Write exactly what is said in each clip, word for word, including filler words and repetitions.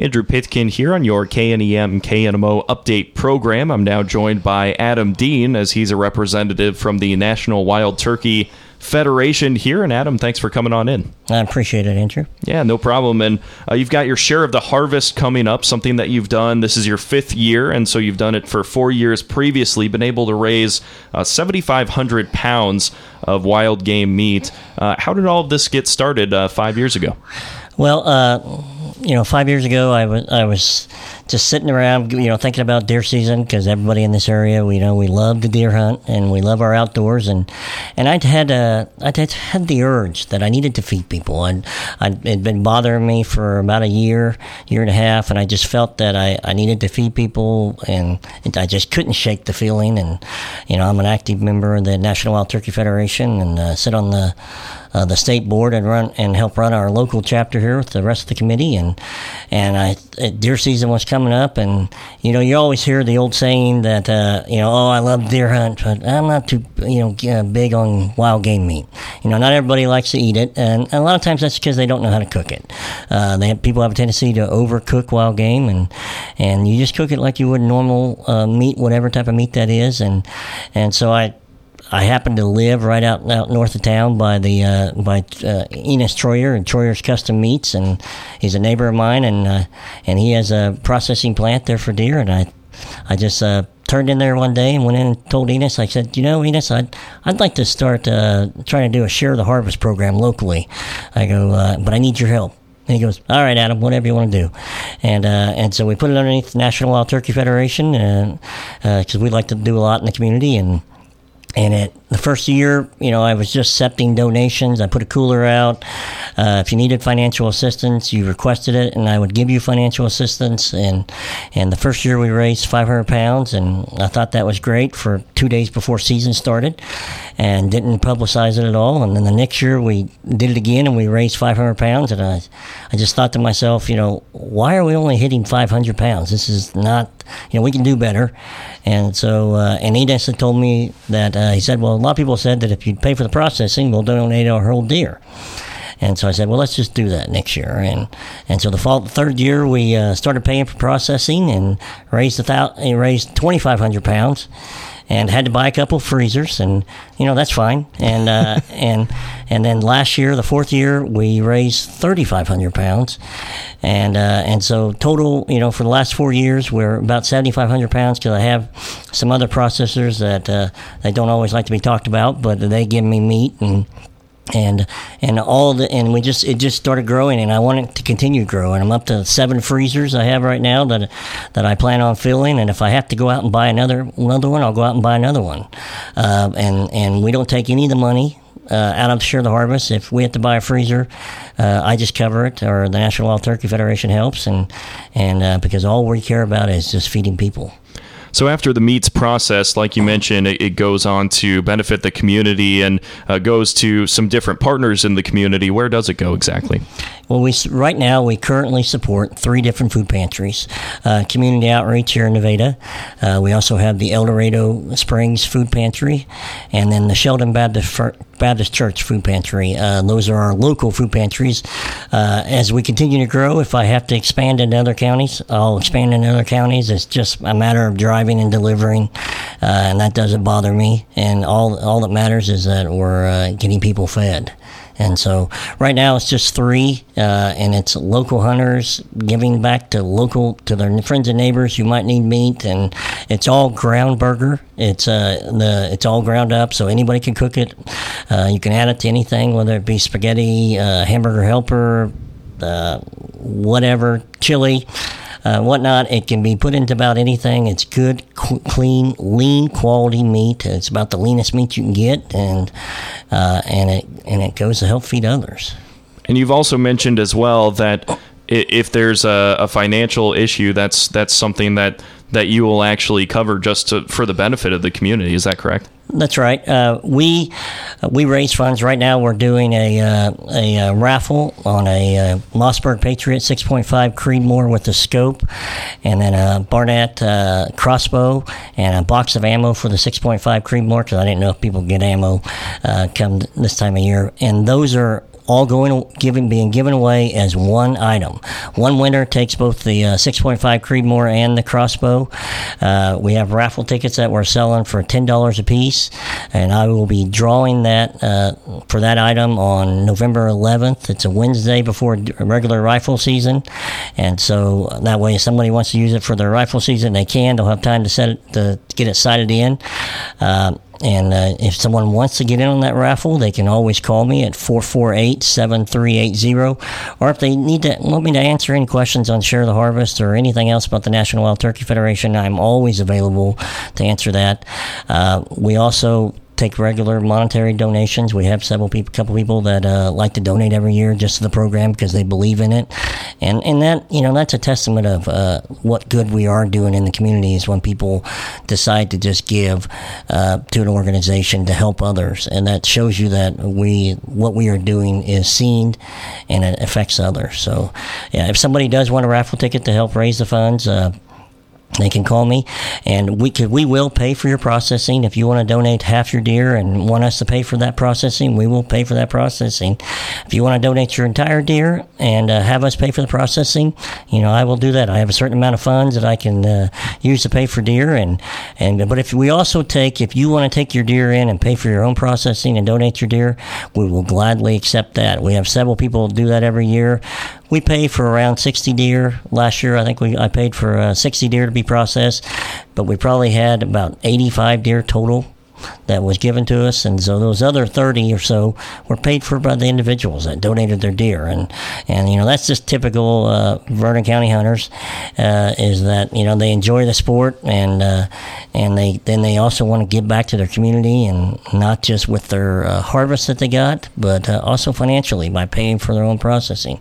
Andrew Pitkin here on your K N E M K N M O Update program. I'm now joined by Adam Dean, as he's a representative from the National Wild Turkey Federation here. And Adam, thanks for coming on in. I appreciate it, Andrew. Yeah, no problem. And uh, you've got your share of the harvest coming up, something that you've done. This is your fifth year, and so you've done it for four years previously, been able to raise uh, seven thousand five hundred pounds of wild game meat. Uh, how did all of this get started uh, five years ago? Well, uh, you know, five years ago, I was I was just sitting around, you know, thinking about deer season, because everybody in this area, we know we love to deer hunt and we love our outdoors, and and I'd had uh, I'd had the urge that I needed to feed people, and I'd, it'd been bothering me for about a year, year and a half, and I just felt that I, I needed to feed people, and it, I just couldn't shake the feeling. And you know, I'm an active member of the National Wild Turkey Federation, and uh, sit on the uh, the state board and run and help run our local chapter here with the rest of the committee. And And I, deer season was coming up, and you know, you always hear the old saying that uh, you know, oh, I love deer hunt, but I'm not too you know big on wild game meat. You know, not everybody likes to eat it, and a lot of times that's because they don't know how to cook it. Uh, they have, people have a tendency to overcook wild game, and and you just cook it like you would normal uh, meat, whatever type of meat that is, and and so I. I happen to live right out, out north of town by the uh, by uh, Enos Troyer and Troyer's Custom Meats, and he's a neighbor of mine, and uh, and he has a processing plant there for deer, and I I just uh, turned in there one day and went in and told Enos, I said, you know, Enos, I'd I'd like to start uh, trying to do a share of the harvest program locally. I go, uh, but I need your help. And he goes, all right, Adam, whatever you want to do. And uh, and so we put it underneath the National Wild Turkey Federation, because uh, uh, we like to do a lot in the community. And And it, the first year, you know, I was just accepting donations. I put a cooler out. Uh, if you needed financial assistance, you requested it, and I would give you financial assistance. And and the first year we raised five hundred pounds, and I thought that was great for two days before season started, and didn't publicize it at all. And then the next year we did it again, and we raised five hundred pounds. And I, I just thought to myself, you know, why are we only hitting five hundred pounds? This is not, you know, we can do better. And so, uh, and Enos had told me that, uh, he said, well, a lot of people said that if you pay for the processing, we'll donate our whole deer. And so I said, well, let's just do that next year. And and so the fall, the third year, we uh, started paying for processing and raised a thousand, raised twenty-five hundred pounds, and had to buy a couple freezers, and you know, that's fine. And uh, and and then last year, the fourth year, we raised thirty-five hundred pounds, and uh, and so total, you know, for the last four years, we're about seventy-five hundred pounds, because I have some other processors that uh, they don't always like to be talked about, but they give me meat and. And and all the and we just it just started growing, and I want it to continue growing. I'm up to seven freezers I have right now that that I plan on filling, and if I have to go out and buy another another one, I'll go out and buy another one. Uh, and and we don't take any of the money Uh, out of Share the Harvest. If we have to buy a freezer, uh, I just cover it, or the National Wild Turkey Federation helps, and and uh, because all we care about is just feeding people. So after the meat's processed, like you mentioned, it, it goes on to benefit the community, and uh, goes to some different partners in the community. Where does it go exactly? Well, we right now we currently support three different food pantries, uh, community outreach here in Nevada. Uh, we also have the El Dorado Springs Food Pantry, and then the Sheldon Baptist Fer- Baptist Church Food Pantry. Uh, those are our local food pantries. Uh, as we continue to grow, if I have to expand into other counties, I'll expand into other counties. It's just a matter of driving and delivering, uh, and that doesn't bother me. And all all that matters is that we're uh, getting people fed. And so right now it's just three, uh, and it's local hunters giving back to local, to their friends and neighbors who might need meat, and it's all ground burger. It's uh the it's all ground up, so anybody can cook it. Uh, you can add it to anything, whether it be spaghetti, uh, hamburger helper, uh, whatever, chili. Uh, whatnot. It can be put into about anything. It's good, qu- clean, lean quality meat. It's about the leanest meat you can get, and uh, and it and it goes to help feed others. And you've also mentioned as well that if there's a, a financial issue, that's that's something that, that you will actually cover just to, for the benefit of the community. Is that correct? That's right. Uh, we we raise funds right now. We're doing a uh, a uh, raffle on a uh, Mossberg Patriot six point five Creedmoor with a scope, and then a Barnett uh, crossbow, and a box of ammo for the six point five Creedmoor, because I didn't know if people get ammo uh, come this time of year. And those are all going given being given away as one item. One winner takes both the uh, six point five Creedmoor and the crossbow. Uh, we have raffle tickets that we're selling for ten dollars a piece, and I will be drawing that uh, for that item on November eleventh. It's a Wednesday before regular rifle season, and so that way if somebody wants to use it for their rifle season, they can. They'll have time to set it to get it sighted in. Uh, And uh, if someone wants to get in on that raffle, they can always call me at four four eight, seven three eight zero. Or if they need to want me to answer any questions on Share the Harvest or anything else about the National Wild Turkey Federation, I'm always available to answer that. Uh, we also take regular monetary donations. We have several people, couple people that uh, like to donate every year just to the program because they believe in it, and and that you know that's a testament of uh, what good we are doing in the community is when people decide to just give uh, to an organization to help others, and that shows you that we what we are doing is seen and it affects others. So yeah, if somebody does want a raffle ticket to help raise the funds, Uh, they can call me, and we could, we will pay for your processing. If you want to donate half your deer and want us to pay for that processing, we will pay for that processing. If you want to donate your entire deer and uh, have us pay for the processing, you know, I will do that. I have a certain amount of funds that I can uh, use to pay for deer, and, and but if we also take, if you want to take your deer in and pay for your own processing and donate your deer, we will gladly accept that. We have several people do that every year. We pay for around sixty deer. Last year, I think we I paid for uh, sixty deer to be processed, but we probably had about eighty-five deer total that was given to us, and so those other thirty or so were paid for by the individuals that donated their deer, and and you know that's just typical uh, Vernon County hunters, uh, is that you know they enjoy the sport, and uh, and they then they also want to give back to their community, and not just with their uh, harvest that they got, but uh, also financially by paying for their own processing.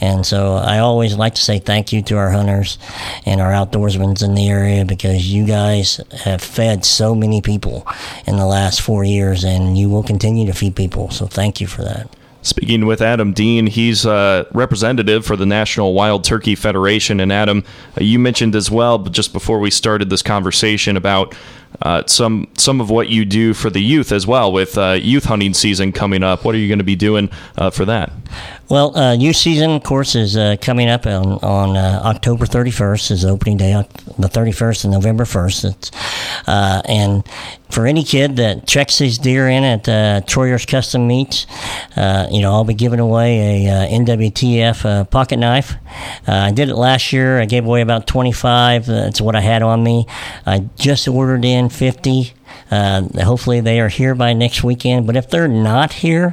And so I always like to say thank you to our hunters and our outdoorsmen in the area, because you guys have fed so many people in the last four years, and you will continue to feed people. So thank you for that. Speaking with Adam Dean, he's a representative for the National Wild Turkey Federation. And Adam, you mentioned as well, but just before we started this conversation, about uh, some some of what you do for the youth as well, with uh, youth hunting season coming up. What are you going to be doing uh, for that? Well, uh, youth season, of course, is uh, coming up on, on uh, October thirty-first is opening day, the thirty-first and November first. It's, uh, and for any kid that checks his deer in at uh, Troyer's Custom Meats, uh, you know, I'll be giving away a uh, N W T F uh, pocket knife. Uh, I did it last year. I gave away about twenty-five. That's what I had on me. I just ordered in fifty. Uh, hopefully they are here by next weekend, but if they're not here,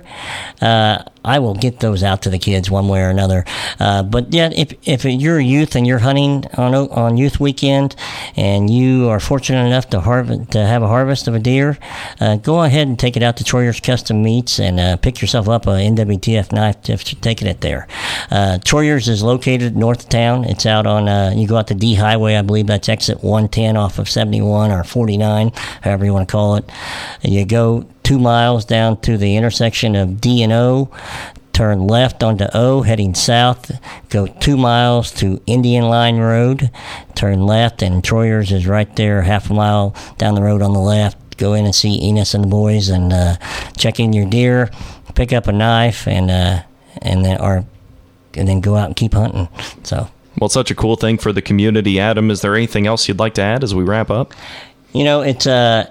uh, I will get those out to the kids one way or another. Uh, but yeah, if, if you're a youth and you're hunting on on youth weekend and you are fortunate enough to harvest to have a harvest of a deer, uh, go ahead and take it out to Troyer's Custom Meats and uh, pick yourself up a N W T F knife to take it there. Uh, Troyer's is located north of town. It's out on, uh, you go out to D Highway, I believe that's exit one ten off of seventy-one or forty-nine, however you want to call it. You go two miles down to the intersection of D and O, turn left onto O, heading south, go two miles to Indian Line Road, turn left, and Troyer's is right there, half a mile down the road on the left. Go in and see Enos and the boys, and uh, check in your deer, pick up a knife, and uh, and then or and then go out and keep hunting. So, well, it's such a cool thing for the community. Adam, is there anything else you'd like to add as we wrap up? You know, it's uh,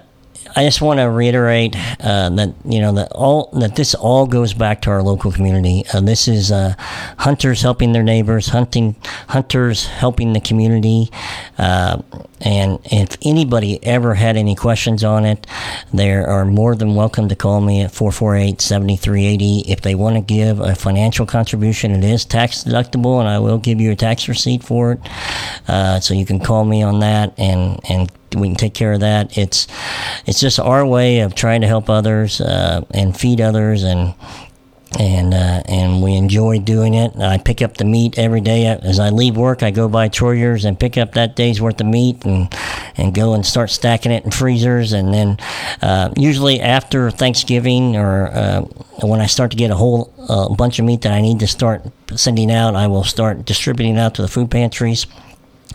I just want to reiterate uh, that you know that all that this all goes back to our local community. Uh, this is uh, hunters helping their neighbors, hunting hunters helping the community. Uh, and if anybody ever had any questions on it, they are more than welcome to call me at four four eight, seven three eight zero. If they want to give a financial contribution, it is tax deductible, and I will give you a tax receipt for it. Uh, so you can call me on that, and and. we can take care of that. It's it's just our way of trying to help others uh, and feed others, and and uh, and we enjoy doing it. I pick up the meat every day. As I leave work, I go by Troyer's and pick up that day's worth of meat, and and go and start stacking it in freezers. And then uh, usually after Thanksgiving, or uh, when I start to get a whole uh, bunch of meat that I need to start sending out, I will start distributing out to the food pantries.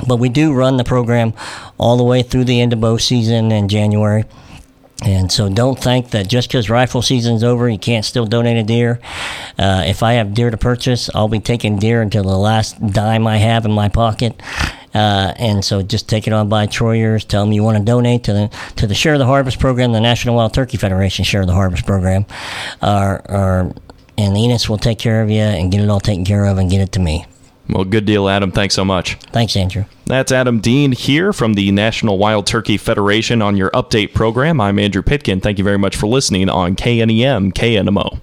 But we do run the program all the way thugh the end of bow season in January. And so don't think that just because rifle season's over, you can't still donate a deer. Uh, if I have deer to purchase, I'll be taking deer until the last dime I have in my pocket. Uh, and so just take it on by Troyer's. Tell them you want to donate to the to the Share the Harvest program, the National Wild Turkey Federation Share the Harvest program. Uh, or, and Enos will take care of you and get it all taken care of and get it to me. Well, good deal, Adam. Thanks so much. Thanks, Andrew. That's Adam Dean here from the National Wild Turkey Federation on your update program. I'm Andrew Pitkin. Thank you very much for listening on K N E M K N M O.